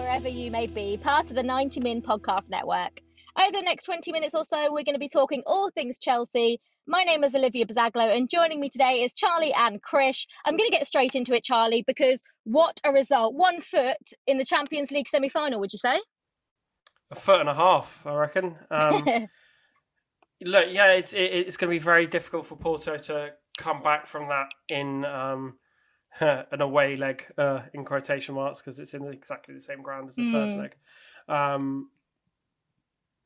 wherever you may be, part of the 90 Min Podcast Network. Over the next 20 minutes or so, we're going to be talking all things Chelsea. My name is Olivia Bazaglo, and joining me today is Charlie and Krish. I'm going to get straight into it, Charlie, because what a result. 1 foot in the Champions League semi-final, would you say? 1.5 foot, I reckon. Look, yeah, it's going to be very difficult for Porto to come back from that in an away leg, in quotation marks, because it's in exactly the same ground as the first leg.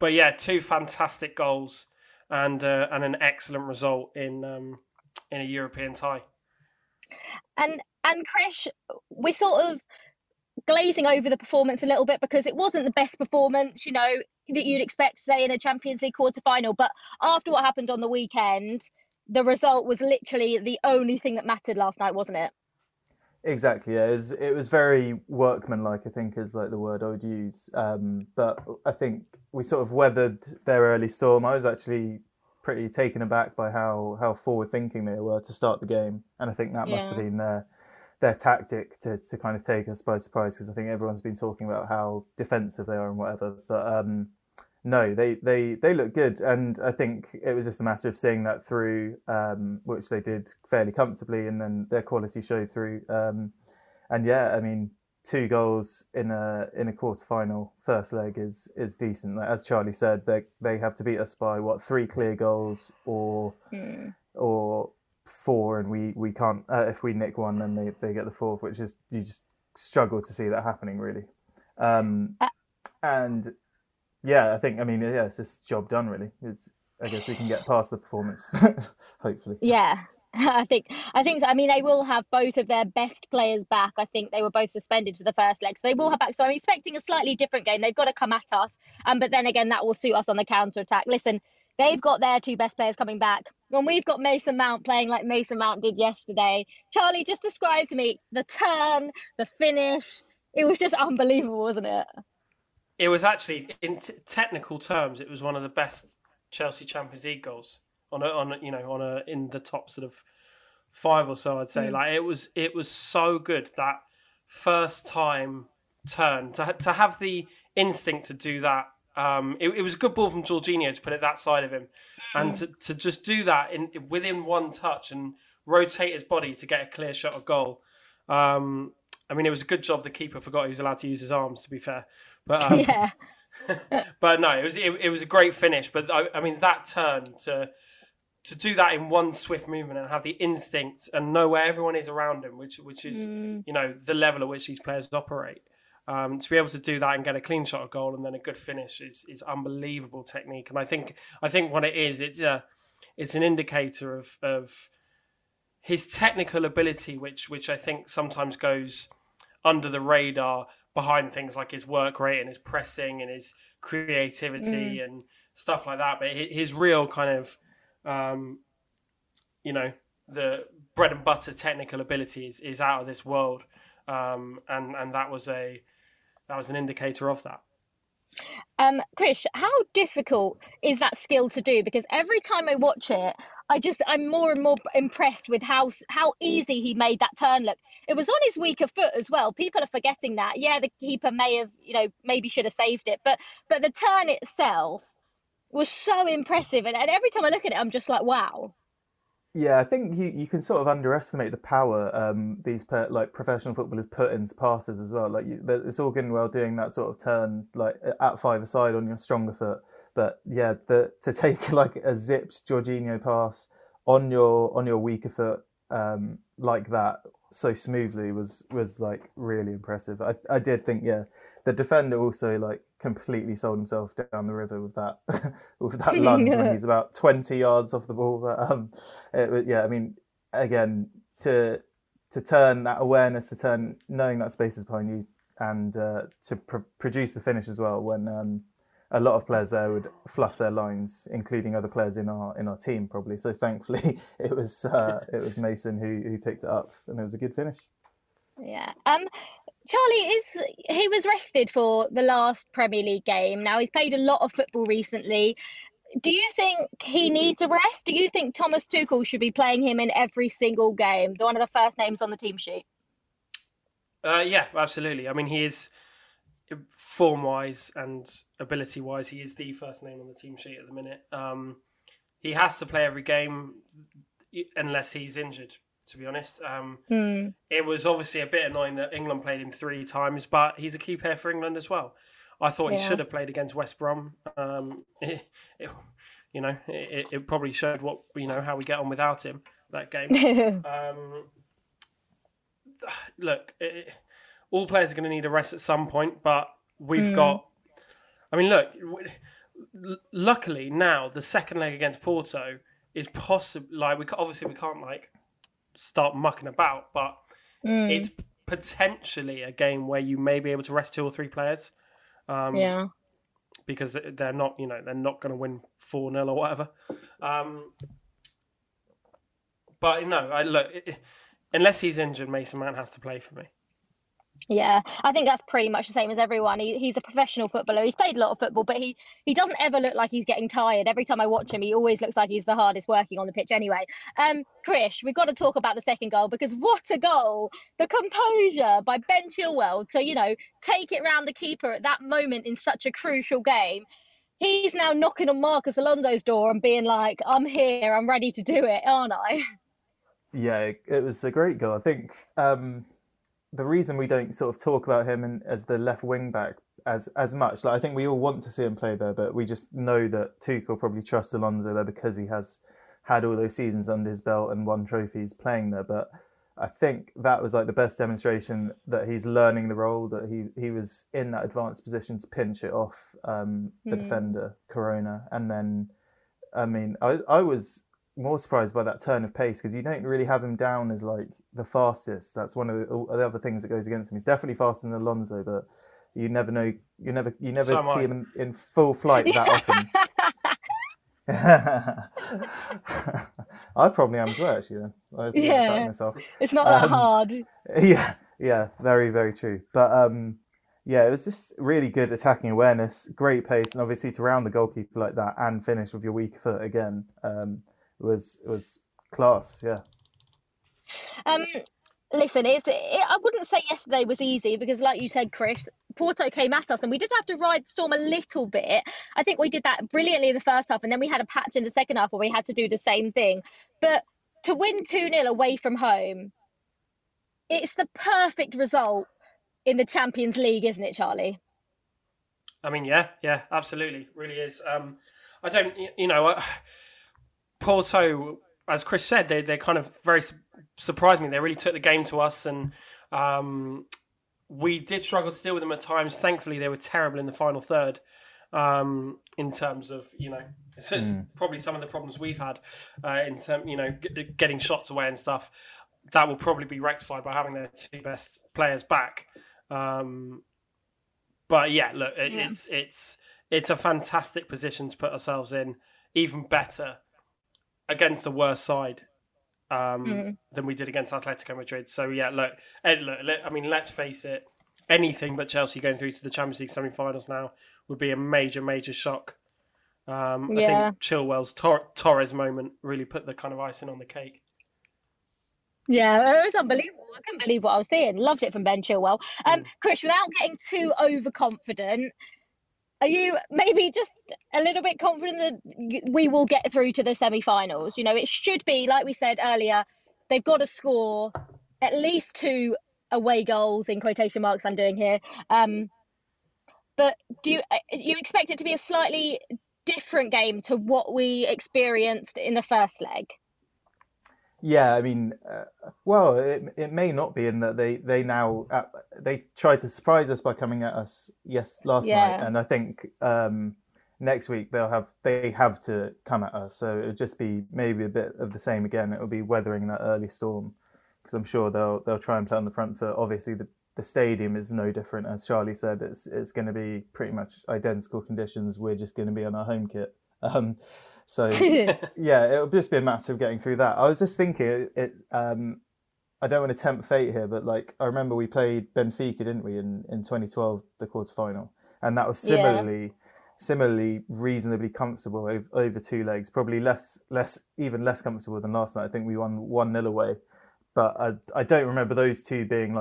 But yeah, two fantastic goals and an excellent result in a European tie. And Krish, we're sort of glazing over the performance a little bit because it wasn't the best performance, you know, that you'd expect, say, in a Champions League quarter-final. But after what happened on the weekend, the result was literally the only thing that mattered last night, wasn't it? Exactly, yeah. It was very workmanlike, I think, is like the word I would use. But I think we sort of weathered their early storm. I was actually pretty taken aback by how forward-thinking they were to start the game. And I think that must have been their tactic to kind of take us by surprise, because I think everyone's been talking about how defensive they are and whatever. But no, they look good. And I think it was just a matter of seeing that through, which they did fairly comfortably, and then their quality showed through. And yeah, I mean, two goals in a quarter-final first leg is decent. Like, as Charlie said, they have to beat us by, what, 3 clear goals or 4, and we can't, if we nick one, then they get the 4th, which is, you just struggle to see that happening, really. And yeah, I think, I mean, yeah, it's just job done, really. I guess we can get past the performance, hopefully. Yeah, I think so. I mean, they will have both of their best players back. I think they were both suspended for the first leg, so they will have back. So I'm expecting a slightly different game. They've got to come at us, but then again, that will suit us on the counter-attack. Listen, they've got their 2 best players coming back. When we've got Mason Mount playing like Mason Mount did yesterday, Charlie, just describe to me the turn, the finish. It was just unbelievable, wasn't it? It was actually, in technical terms, it was one of the best Chelsea Champions League goals on a in the top sort of 5 or so, I'd say. Like, it was so good, that first time turn to have the instinct to do that. It was a good ball from Jorginho to put it that side of him, and to just do that within one touch and rotate his body to get a clear shot of goal. I mean, it was a good job the keeper forgot he was allowed to use his arms, to be fair. But but no, it was a great finish. But I mean, that turn to do that in one swift movement and have the instinct and know where everyone is around him, which is you know, the level at which these players operate. To be able to do that and get a clean shot of goal and then a good finish is unbelievable technique. And I think what it is, it's an indicator of his technical ability, which I think sometimes goes under the radar behind things like his work rate and his pressing and his creativity and stuff like that. But his real kind of, you know, the bread and butter technical ability is out of this world. And that was an indicator of that. Krish, how difficult is that skill to do? Because every time I watch it, I'm more and more impressed with how easy he made that turn look. It was on his weaker foot as well. People are forgetting that. Yeah, the keeper may have, you know, maybe should have saved it, but the turn itself was so impressive. And every time I look at it, I'm just like, wow. Yeah, I think you can sort of underestimate the power these professional footballers put into passes as well. Like, it's all good and well doing that sort of turn, like at 5-a-side on your stronger foot, but yeah, to take like a zipped Jorginho pass on your weaker foot like that so smoothly was like really impressive. I did think, yeah, the defender also like completely sold himself down the river with that lunge when he's about 20 yards off the ball. But I mean, again, to turn that awareness, to turn knowing that space is behind you, and to produce the finish as well. When a lot of players there would fluff their lines, including other players in our team probably. So thankfully, it was Mason who picked it up, and it was a good finish. Yeah. Charlie, he was rested for the last Premier League game. Now, he's played a lot of football recently. Do you think he needs a rest? Do you think Thomas Tuchel should be playing him in every single game? One of the first names on the team sheet. Yeah, absolutely. I mean, he is form-wise and ability-wise, he is the first name on the team sheet at the minute. He has to play every game unless he's injured, to be honest. It was obviously a bit annoying that England played him 3 times, but he's a key player for England as well. I thought he should have played against West Brom. It probably showed how we get on without him that game. All players are going to need a rest at some point, but we've got... I mean, luckily now the second leg against Porto is possibly... we can't start mucking about, but it's potentially a game where you may be able to rest 2 or 3 players. Because they're not going to win 4-0 or whatever. Unless he's injured, Mason Mount has to play for me. Yeah, I think that's pretty much the same as everyone. He's a professional footballer. He's played a lot of football, but he doesn't ever look like he's getting tired. Every time I watch him, he always looks like he's the hardest working on the pitch anyway. Krish, we've got to talk about the second goal, because what a goal. The composure by Ben Chilwell to, take it round the keeper at that moment in such a crucial game. He's now knocking on Marcos Alonso's door and being like, I'm here, I'm ready to do it, aren't I? Yeah, it was a great goal. I think... the reason we don't sort of talk about him as the left wing back as much, I think we all want to see him play there, but we just know that Tuchel probably trusts Alonso there because he has had all those seasons under his belt and won trophies playing there. But I think that was the best demonstration that he's learning the role, that he was in that advanced position to pinch it off the defender, Corona. And then, I was more surprised by that turn of pace, because you don't really have him down as the fastest. That's one of the other things that goes against him. He's definitely faster than Alonso, but you never know. You never see him in full flight that often. I probably am as well, actually. Then myself. It's not that hard. Yeah, very, very true. But it was just really good attacking awareness, great pace, and obviously to round the goalkeeper like that and finish with your weak foot again. Was class, yeah. I wouldn't say yesterday was easy, because like you said, Chris, Porto came at us and we did have to ride the storm a little bit. I think we did that brilliantly in the first half, and then we had a patch in the second half where we had to do the same thing. But to win 2-0 away from home, it's the perfect result in the Champions League, isn't it, Charlie? I mean, yeah, absolutely. Really is. Porto, as Chris said, they kind of very surprised me. They really took the game to us, and we did struggle to deal with them at times. Thankfully, they were terrible in the final third in terms of, it's probably some of the problems we've had in terms, getting shots away and stuff. That will probably be rectified by having their 2 best players back. It's a fantastic position to put ourselves in, even better against the worse side than we did against Atletico Madrid. So, let's face it, anything but Chelsea going through to the Champions League semi-finals now would be a major, major shock. I think Chilwell's Torres moment really put the kind of icing on the cake. Yeah, it was unbelievable. I couldn't believe what I was seeing. Loved it from Ben Chilwell. Chris, without getting too overconfident, are you maybe just a little bit confident that we will get through to the semi-finals? It should be, like we said earlier, they've got to score at least 2 away goals, in quotation marks I'm doing here. But do you expect it to be a slightly different game to what we experienced in the first leg? Yeah, it may not be, in that they tried to surprise us by coming at us last night, and I think next week they have to come at us, so it'll just be maybe a bit of the same again. It'll be weathering that early storm, because I'm sure they'll try and play on the front foot. Obviously, the stadium is no different, as Charlie said. It's going to be pretty much identical conditions. We're just going to be on our home kit. So, yeah, it'll just be a matter of getting through that. I was just thinking, I don't want to tempt fate here, but I remember we played Benfica, didn't we, in 2012, the quarterfinal. And that was similarly reasonably comfortable over 2 legs, probably even less comfortable than last night. I think we won 1-0 away. But I don't remember those 2 being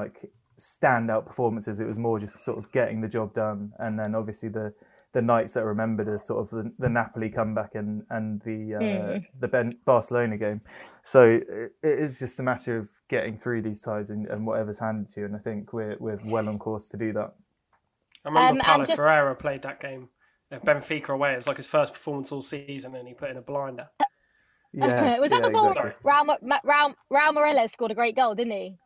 standout performances. It was more just sort of getting the job done. And then obviously the nights that are remembered as sort of the Napoli comeback and the Barcelona game. So it is just a matter of getting through these ties and whatever's handed to you. And I think we're well on course to do that. I remember Paolo Ferreira played that game at Benfica away. It was like his first performance all season and he put in a blinder. Yeah, was that the goal? Exactly. Raul Meireles scored a great goal, didn't he?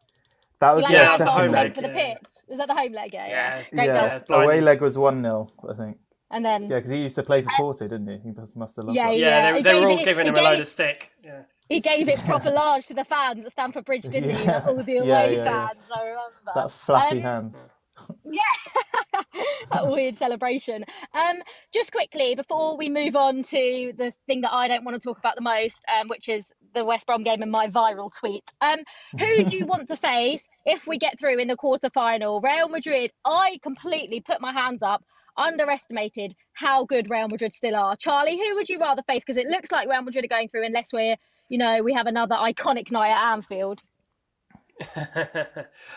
That was the home leg for the pitch. Was that the home leg? Yeah. Great goal. Away leg was 1-0, I think. And then because he used to play for Porto, didn't he? He must have loved it. They were all giving him a load of stick. Yeah. He gave it proper large to the fans at Stamford Bridge, didn't he? Like all the away fans, I remember. That flappy hands. Yeah, that weird celebration. Just quickly, before we move on to the thing that I don't want to talk about the most, which is the West Brom game and my viral tweet. Who do you want to face if we get through in the quarterfinal? Real Madrid. I completely put my hands up, underestimated how good Real Madrid still are. Charlie, who would you rather face? Because it looks like Real Madrid are going through unless we have another iconic night at Anfield.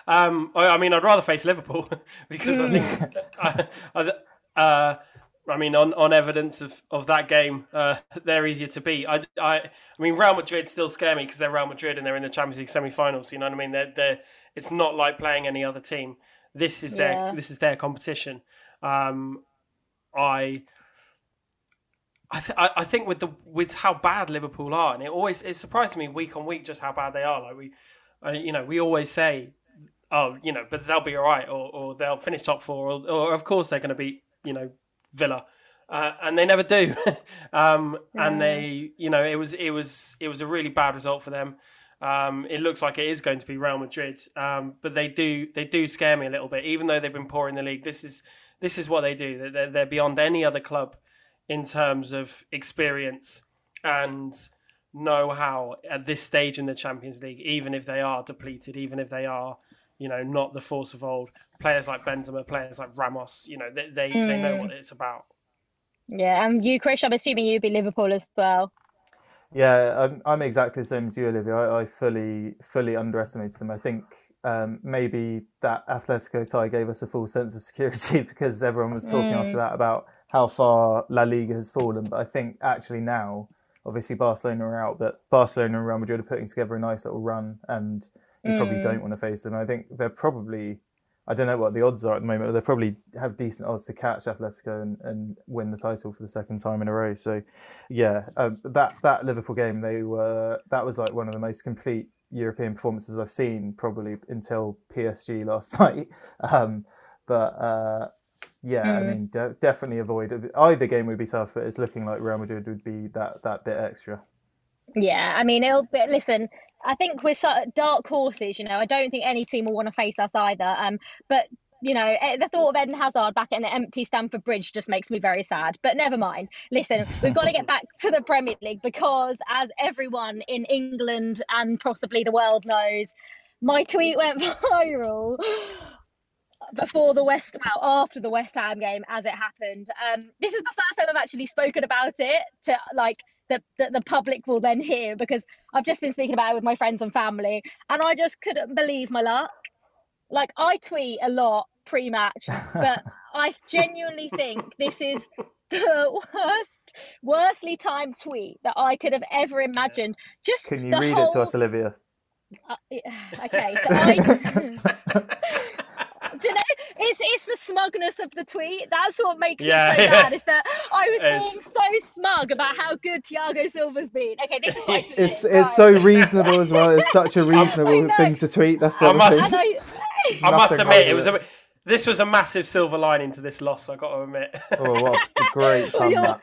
I mean, I'd rather face Liverpool because on evidence of that game, they're easier to beat. I mean, Real Madrid still scare me because they're Real Madrid and they're in the Champions League semi-finals. You know what I mean? It's not like playing any other team. This is their competition. I think with how bad Liverpool are, and it surprised me week on week just how bad they are. Like we always say, but they'll be all right, or they'll finish top four, or of course they're going to beat, Villa, and they never do. And they, it was a really bad result for them. It looks like it is going to be Real Madrid, but they do scare me a little bit, even though they've been poor in the league. This is what they do. They're beyond any other club in terms of experience and know-how at this stage in the Champions League, even if they are depleted, even if they are, not the force of old. Players like Benzema, players like Ramos, they know what it's about. Yeah, and you, Chris, I'm assuming you'd be Liverpool as well. Yeah, I'm exactly the same as you, Olivia. I fully underestimated them. I think maybe that Atletico tie gave us a false sense of security because everyone was talking after that about how far La Liga has fallen. But I think actually now, obviously Barcelona are out, but Barcelona and Real Madrid are putting together a nice little run and you probably don't want to face them. I think they're probably, I don't know what the odds are at the moment, but they probably have decent odds to catch Atletico and win the title for the second time in a row. So yeah, that Liverpool game, that was like one of the most complete European performances I've seen probably until PSG last night. I mean, definitely avoid either game would be tough, but it's looking like Real Madrid would be that bit extra. Yeah, I mean, listen, I think we're sort of dark horses, I don't think any team will want to face us either. But, the thought of Eden Hazard back in the empty Stamford Bridge just makes me very sad. But never mind. Listen, we've got to get back to the Premier League because, as everyone in England and possibly the world knows, my tweet went viral after the West Ham game, as it happened. This is the first time I've actually spoken about it to that the public will then hear, because I've just been speaking about it with my friends and family, and I just couldn't believe my luck. Like, I tweet a lot pre-match, but I genuinely think this is the worstly timed tweet that I could have ever imagined. Just can you read it to us, Olivia? Okay, so do you know, it's the smugness of the tweet. That's what makes it so bad, is that I was being so smug about how good Thiago Silva's been. Okay, this is my tweet. It's so reasonable as well. It's such a reasonable thing to tweet. That's what I must admit, this was a massive silver lining to this loss, I've got to admit. Oh, what a great fun that.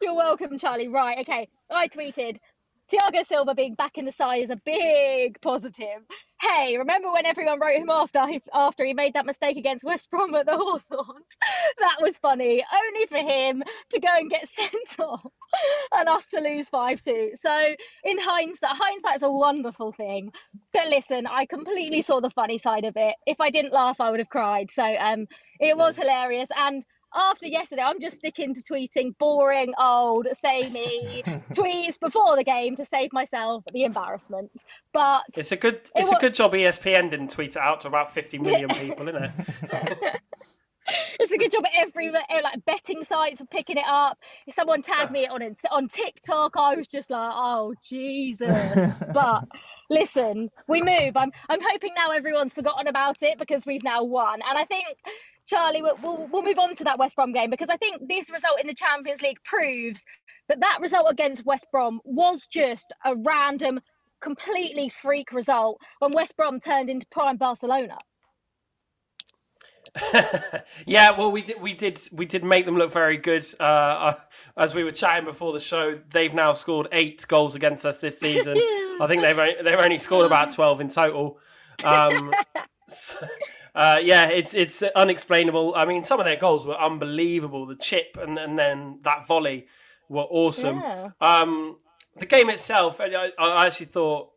You're welcome, Charlie. Right, okay. I tweeted, Thiago Silva being back in the side is a big positive. Hey, remember when everyone wrote him off after he made that mistake against West Brom at the Hawthorns? That was funny. Only for him to go and get sent off and us to lose 5-2. So in hindsight's a wonderful thing. But listen, I completely saw the funny side of it. If I didn't laugh, I would have cried. So it was hilarious. And after yesterday, I'm just sticking to tweeting boring, old, samey tweets before the game to save myself the embarrassment. But it's a good job ESPN didn't tweet it out to about 50 million people, isn't it? It's a good job every like betting sites are picking it up. If someone tagged me on TikTok, I was just like, oh Jesus. But listen, we move. I'm hoping now everyone's forgotten about it because we've now won. And I think, Charlie, we'll move on to that West Brom game, because I think this result in the Champions League proves that result against West Brom was just a random, completely freak result when West Brom turned into prime Barcelona. Yeah, well, we did make them look very good. As we were chatting before the show, they've now scored 8 goals against us this season. I think they've only scored about 12 in total. Yeah, it's unexplainable. I mean, some of their goals were unbelievable. The chip and then that volley were awesome. Yeah. The game itself, I actually thought.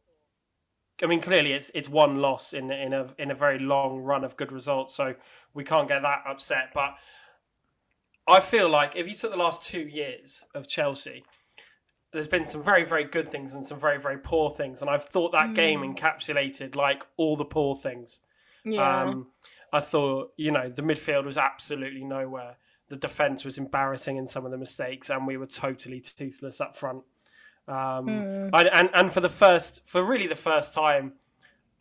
I mean, clearly it's one loss in a very long run of good results, so we can't get that upset. But I feel like if you took the last 2 years of Chelsea, there's been some very, very good things and some very, very poor things. And I've thought that game encapsulated like all the poor things. Yeah. I thought, the midfield was absolutely nowhere. The defence was embarrassing in some of the mistakes, and we were totally toothless up front. And for really the first time,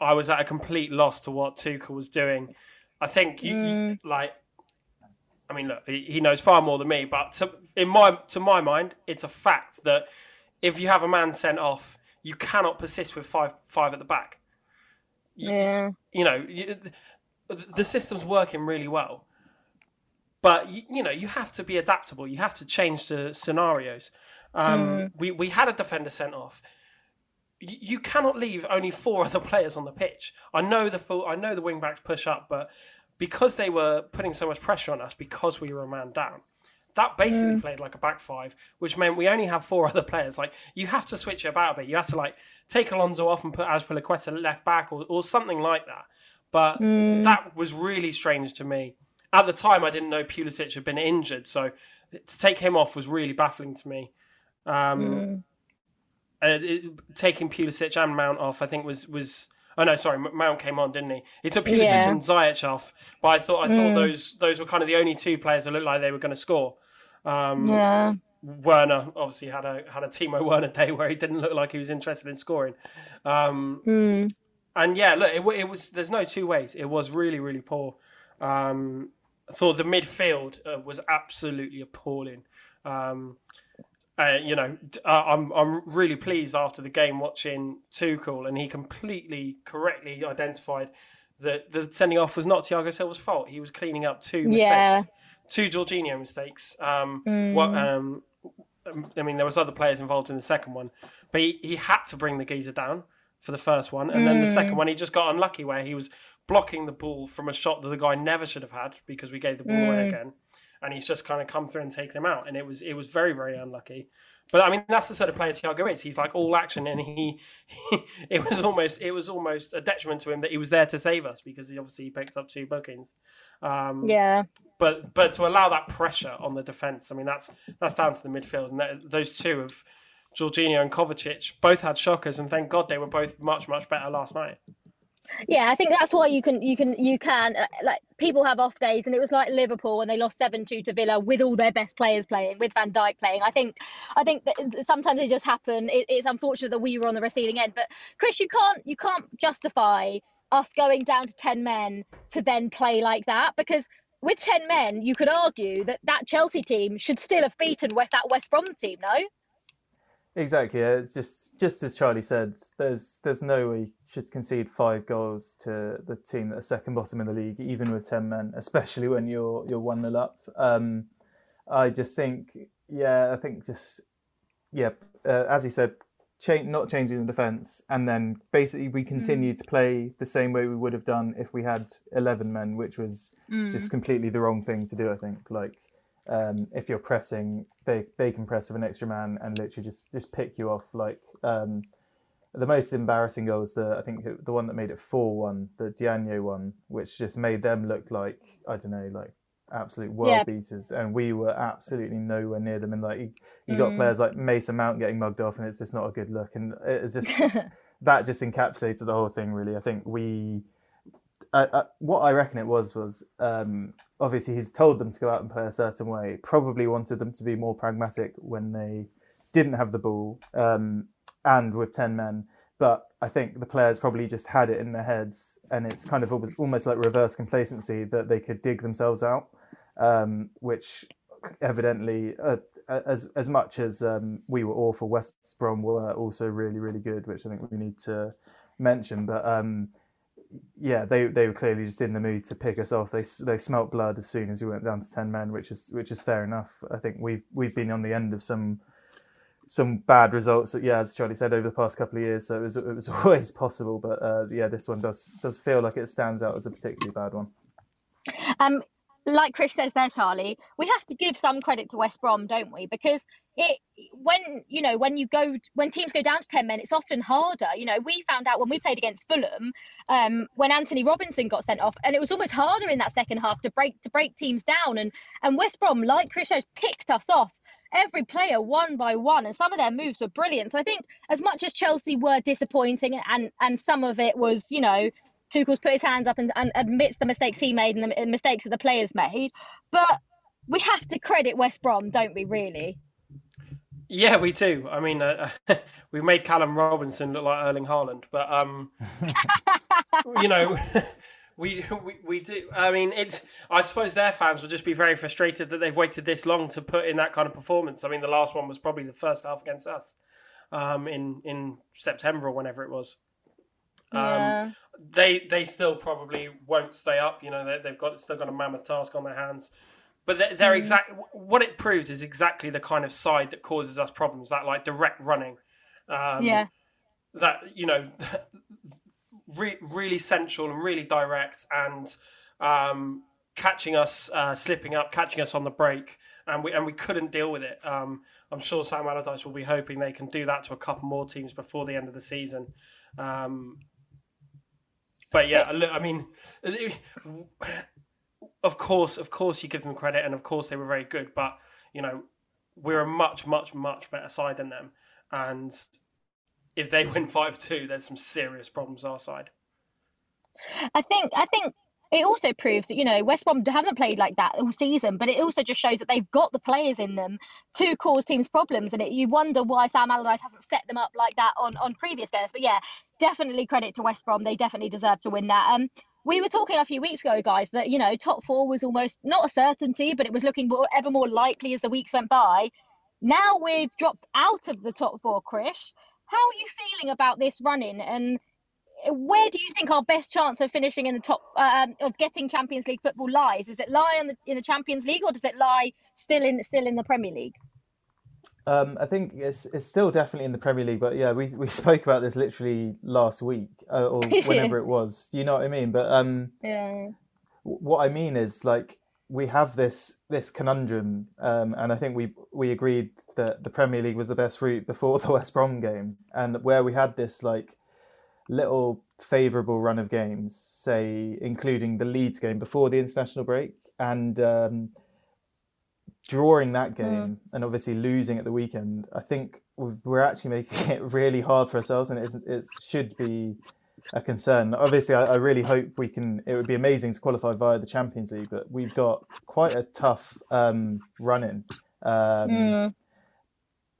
I was at a complete loss to what Tuchel was doing. I think look, he knows far more than me, but to my mind, it's a fact that if you have a man sent off, you cannot persist with five at the back. The system's working really well, but you have to be adaptable. You have to change the scenarios. We had a defender sent off. You cannot leave only 4 other players on the pitch. I know the wing backs push up, but because they were putting so much pressure on us, because we were a man down, that basically played like a back 5, which meant we only have 4 other players. Like, you have to switch it about a bit. You have to take Alonso off and put Azpilicueta left back or something like that. But that was really strange to me. At the time, I didn't know Pulisic had been injured, so to take him off was really baffling to me. Taking Pulisic and Mount off, I think was. Oh no, sorry, Mount came on, didn't he? He took Pulisic and Ziyech off, but I thought those were kind of the only 2 players that looked like they were going to score. Werner obviously had a Timo Werner day where he didn't look like he was interested in scoring. And yeah, look, it was. There's no 2 ways. It was really, really poor. I thought the midfield was absolutely appalling. I'm really pleased after the game watching Tuchel, and he completely correctly identified that the sending off was not Thiago Silva's fault. He was cleaning up 2 mistakes, 2 Jorginho mistakes. I mean, there was other players involved in the second one, but he had to bring the geezer down for the first one, and then the second one he just got unlucky where he was blocking the ball from a shot that the guy never should have had because we gave the ball away again. And he's just kind of come through and taken him out. And it was very, very unlucky. But I mean, that's the sort of player Thiago is. He's like all action, and it was almost a detriment to him that he was there to save us because he picked up 2 bookings. But to allow that pressure on the defence, I mean, that's down to the midfield. And those 2 of Jorginho and Kovacic both had shockers, and thank God they were both much, much better last night. Yeah, I think that's why you can like, people have off days, and it was like Liverpool when they lost 7-2 to Villa with all their best players playing, with Van Dijk playing. I think that sometimes it just happens. It's unfortunate that we were on the receiving end, but Chris, you can't justify us going down to 10 men to then play like that, because with 10 men, you could argue that Chelsea team should still have beaten with that West Brom team, no? Exactly. Yeah. It's just as Charlie said, there's no way you should concede 5 goals to the team that are second bottom in the league, even with 10 men, especially when you're 1-0 up. As he said, not changing the defence, and then basically we continued to play the same way we would have done if we had 11 men, which was just completely the wrong thing to do, I think. If you're pressing, they can press with an extra man and literally just pick you off. The most embarrassing goals, I think the one that made it 4-1, the Diagne one, which just made them look like, I don't know, like absolute world beaters, and we were absolutely nowhere near them. And like you got players like Mason Mount getting mugged off, and it's just not a good look. And it's just that just encapsulated the whole thing, really. I think what I reckon it was obviously he's told them to go out and play a certain way. Probably wanted them to be more pragmatic when they didn't have the ball and with 10 men. But I think the players probably just had it in their heads, and it's kind of almost like reverse complacency that they could dig themselves out, which evidently, as much as we were awful, West Brom were also really, really good, which I think we need to mention. But they were clearly just in the mood to pick us off. They smelt blood as soon as we went down to 10 men, which is fair enough. I think we've been on the end of some bad results, as Charlie said, over the past couple of years. So it was always possible, but this one does feel like it stands out as a particularly bad one. Like Chris says there, Charlie, we have to give some credit to West Brom, don't we? Because when teams go down to 10 men, it's often harder. You know, we found out when we played against Fulham, when Anthony Robinson got sent off, and it was almost harder in that second half to break teams down. And West Brom, like Chris says, picked us off. Every player one by one, and some of their moves were brilliant. So I think as much as Chelsea were disappointing, and some of it was, you know, Tuchel's put his hands up and admits the mistakes he made and the mistakes that the players made, but we have to credit West Brom, don't we, really? Yeah, we do. I mean, we made Callum Robinson look like Erling Haaland, but, you know... We do. I mean, I suppose their fans will just be very frustrated that they've waited this long to put in that kind of performance. I mean, the last one was probably the first half against us in September or whenever it was. They still probably won't stay up. You know, they've still got a mammoth task on their hands. But what it proves is exactly the kind of side that causes us problems. That like direct running. That, you know. Really central and really direct, and catching us slipping up, catching us on the break, and we couldn't deal with it. I'm sure Sam Allardyce will be hoping they can do that to a couple more teams before the end of the season. But yeah, I mean, of course, you give them credit, and of course they were very good. But you know, we're a much, much, much better side than them, and. If they win 5-2, there's some serious problems our side. I think it also proves that, you know, West Brom haven't played like that all season, but it also just shows that they've got the players in them to cause teams problems, and you wonder why Sam Allardyce hasn't set them up like that on previous games. But yeah, definitely credit to West Brom. They definitely deserve to win that. We were talking a few weeks ago, guys, that, you know, top four was almost not a certainty, but it was looking ever more likely as the weeks went by. Now we've dropped out of the top four, Chris. How are you feeling about this run-in, and where do you think our best chance of finishing in the top of getting Champions League football lies? Does it lie in the Champions League, or does it lie still in the Premier League? I think it's still definitely in the Premier League, but yeah, we spoke about this literally last week or whenever it was. You know what I mean? But what I mean is, like, we have this conundrum, and I think we agreed that the Premier League was the best route before the West Brom game, and where we had this like little favourable run of games, say including the Leeds game before the international break, and drawing that game and obviously losing at the weekend, I think we're actually making it really hard for ourselves, and it should be a concern. Obviously, I really hope we can. It would be amazing to qualify via the Champions League, but we've got quite a tough run-in.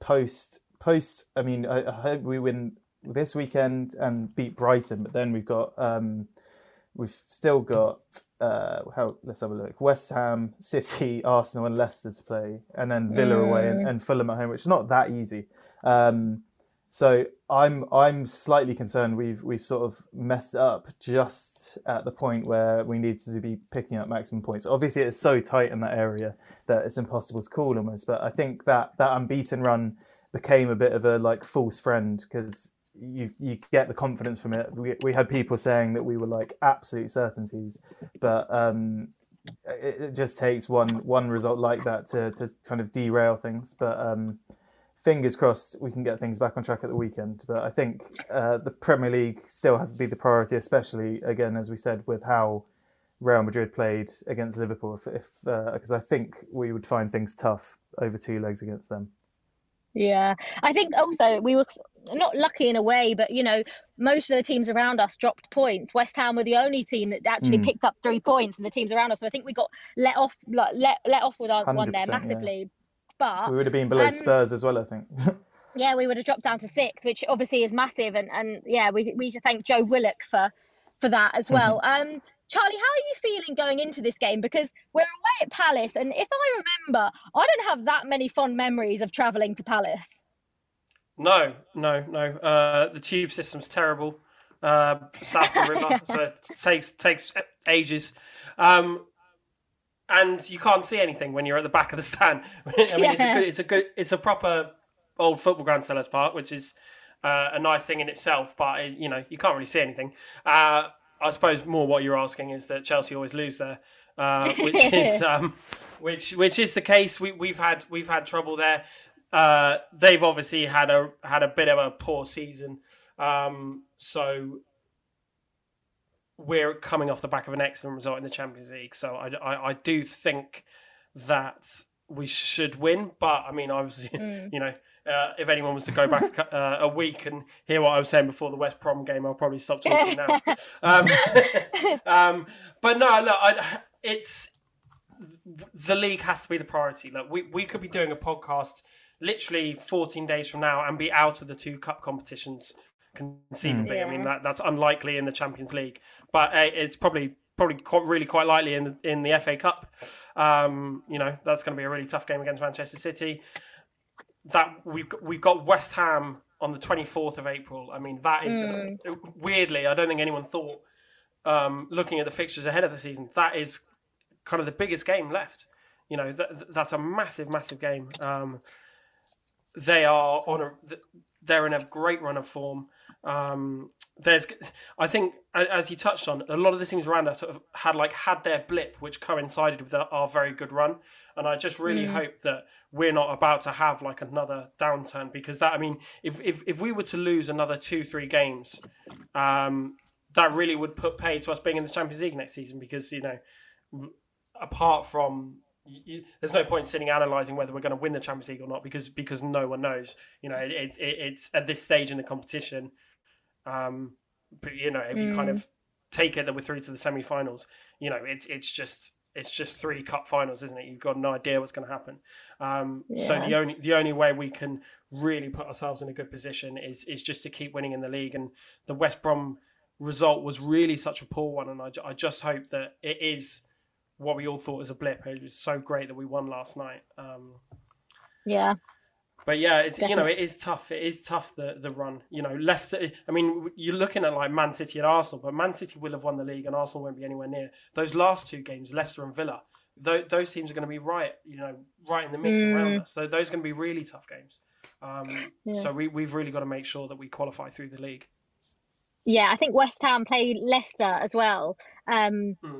Post. I mean, I hope we win this weekend and beat Brighton, but then we've got. We've still got. Let's have a look. West Ham, City, Arsenal, and Leicester to play, and then Villa away and Fulham at home, which is not that easy. So I'm slightly concerned we've sort of messed up just at the point where we need to be picking up maximum points. Obviously, it's so tight in that area that it's impossible to call almost. But I think that unbeaten run became a bit of a like false friend, because you get the confidence from it. We had people saying that we were like absolute certainties, but it just takes one result like that to kind of derail things. But fingers crossed we can get things back on track at the weekend. But I think the Premier League still has to be the priority, especially, again, as we said, with how Real Madrid played against Liverpool, because I think we would find things tough over two legs against them. Yeah, I think also we were not lucky in a way, but, you know, most of the teams around us dropped points. West Ham were the only team that actually picked up 3 points and the teams around us. So I think we got let off with our one there massively. Yeah. But we would have been below Spurs as well, I think. Yeah, we would have dropped down to sixth, which obviously is massive. And yeah, we should thank Joe Willock for that as well. Charlie, how are you feeling going into this game? Because we're away at Palace, and if I remember, I don't have that many fond memories of travelling to Palace. No. The tube system's terrible. South of the river, so it takes ages. And you can't see anything when you're at the back of the stand. I mean, yeah. It's a proper old football ground, Selhurst Park, which is a nice thing in itself, but you can't really see anything. I suppose more what you're asking is that Chelsea always lose there, which is which is the case. We've had trouble there. They've obviously had a bit of a poor season, so we're coming off the back of an excellent result in the Champions League. So I do think that we should win, but I mean, obviously, if anyone was to go back a week and hear what I was saying before the West Brom game, I'll probably stop talking now. But no, look, it's the league has to be the priority. Look, we could be doing a podcast literally 14 days from now and be out of the two cup competitions conceivably. Yeah. I mean, that's unlikely in the Champions League, but it's probably really quite likely in the FA Cup. That's going to be a really tough game against Manchester City. That we've got West Ham on the 24th of April. I mean, that is weirdly, I don't think anyone thought, looking at the fixtures ahead of the season, that is kind of the biggest game left. You know, that's a massive, massive game. They're in a great run of form. I think, as you touched on, a lot of the teams around us sort of had their blip, which coincided with our very good run. And I just really hope that we're not about to have another downturn, because that, I mean, if we were to lose another 2-3 games, that really would put pay to us being in the Champions League next season, because, apart from, there's no point sitting analysing whether we're going to win the Champions League or not, because no one knows. It's at this stage in the competition. But if you kind of take it that we're through to the semi-finals, it's just three cup finals, isn't it? You've got no idea what's going to happen. So the only way we can really put ourselves in a good position is just to keep winning in the league. And the West Brom result was really such a poor one, and I just hope that it is what we all thought was a blip. It was so great that we won last night. But yeah, it's definitely. It is tough. It is tough, the run. Leicester. I mean, you're looking at Man City and Arsenal, but Man City will have won the league, and Arsenal won't be anywhere near. Those last two games, Leicester and Villa, those teams are going to be right in the mix around us. So those are going to be really tough games. So we've really got to make sure that we qualify through the league. Yeah, I think West Ham play Leicester as well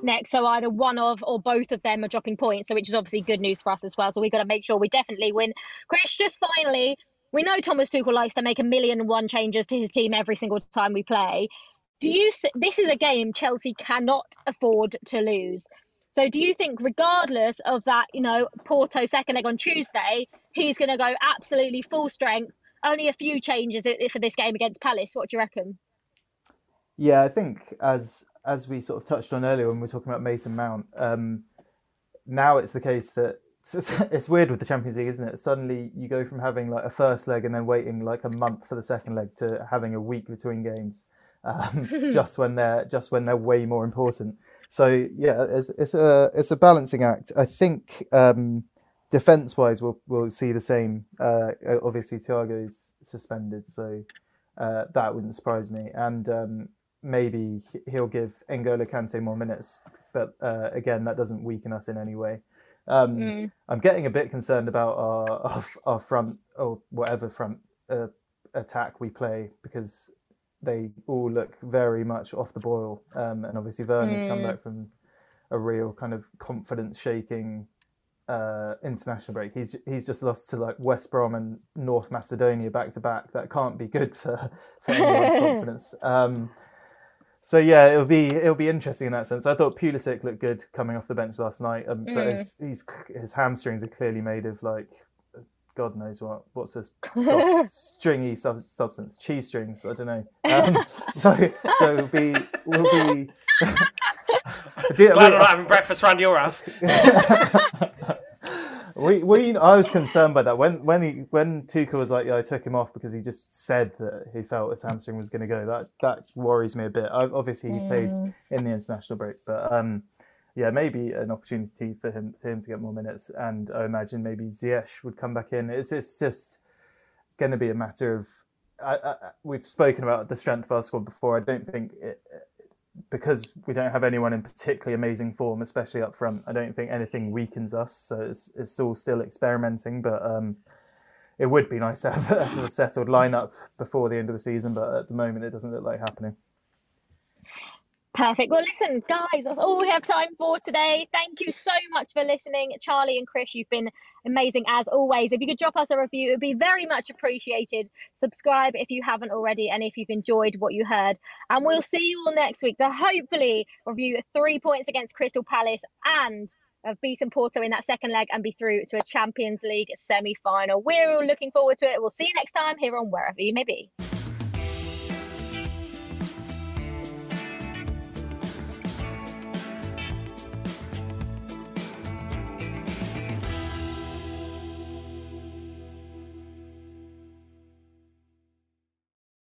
next. So either one of or both of them are dropping points, so which is obviously good news for us as well. So we've got to make sure we definitely win. Chris, just finally, we know Thomas Tuchel likes to make 1,000,001 changes to his team every single time we play. This is a game Chelsea cannot afford to lose. So do you think, regardless of that, Porto second leg on Tuesday, he's going to go absolutely full strength, only a few changes for this game against Palace? What do you reckon? Yeah, I think as we sort of touched on earlier when we were talking about Mason Mount, now it's the case that it's weird with the Champions League, isn't it? Suddenly you go from having a first leg and then waiting a month for the second leg to having a week between games, just when they're way more important. So yeah, it's a balancing act. I think defense wise we'll see the same. Obviously Thiago's suspended, so that wouldn't surprise me, and maybe he'll give N'Golo Kante more minutes, but again, that doesn't weaken us in any way. I'm getting a bit concerned about our front, or whatever front attack we play, because they all look very much off the boil, and obviously Werner's come back from a real kind of confidence-shaking international break. He's just lost to West Brom and North Macedonia back to back. That can't be good for anyone's confidence. So yeah, it'll be interesting in that sense. I thought Pulisic looked good coming off the bench last night, but his hamstrings are clearly made of like God knows what. What's this soft, stringy substance? Cheese strings? I don't know. So we'll be. Glad I'm not having breakfast round your house. I was concerned by that when Tuchel was like, yeah, I took him off because he just said that he felt his hamstring was going to go. That worries me a bit. Obviously, he played in the international break, but maybe an opportunity for him to get more minutes. And I imagine maybe Ziyech would come back in. It's just going to be a matter of we've spoken about the strength of our squad before. I don't think because we don't have anyone in particularly amazing form, especially up front, I don't think anything weakens us. So it's all still experimenting, but it would be nice to have a settled lineup before the end of the season. But at the moment, it doesn't look like happening. Perfect. Well, listen, guys, that's all we have time for today. Thank you so much for listening. Charlie and Chris, you've been amazing as always. If you could drop us a review, it would be very much appreciated. Subscribe if you haven't already and if you've enjoyed what you heard. And we'll see you all next week to hopefully review 3 points against Crystal Palace and have beaten Porto in that second leg and be through to a Champions League semi-final. We're all looking forward to it. We'll see you next time here on Wherever You May Be.